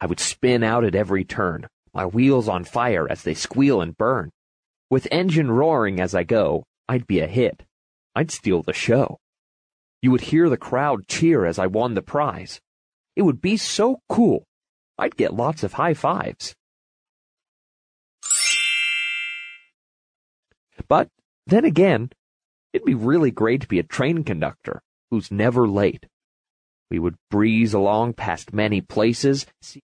I would spin out at every turn, my wheels on fire as they squeal and burn. With engine roaring as I go, I'd be a hit. I'd steal the show. You would hear the crowd cheer as I won the prize. It would be so cool. I'd get lots of high fives. But then again, it'd be really great to be a train conductor who's never late. We would breeze along past many places, see